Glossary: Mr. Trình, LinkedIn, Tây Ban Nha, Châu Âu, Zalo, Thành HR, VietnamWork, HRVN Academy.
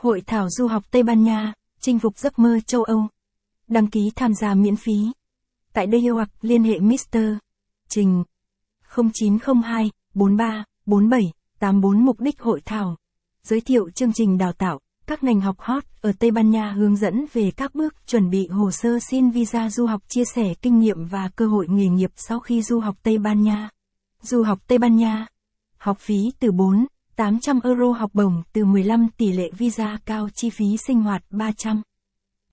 Hội thảo du học Tây Ban Nha, chinh phục giấc mơ châu Âu. Đăng ký tham gia miễn phí. Tại đây hoặc liên hệ Mr. Trình 0902 43 47 84. Mục đích hội thảo: giới thiệu chương trình đào tạo, các ngành học hot ở Tây Ban Nha, hướng dẫn về các bước chuẩn bị hồ sơ xin visa du học, chia sẻ kinh nghiệm và cơ hội nghề nghiệp sau khi du học Tây Ban Nha. Du học Tây Ban Nha. Học phí từ 4.800 euro, học bổng từ 15, tỷ lệ visa cao, chi phí sinh hoạt 300.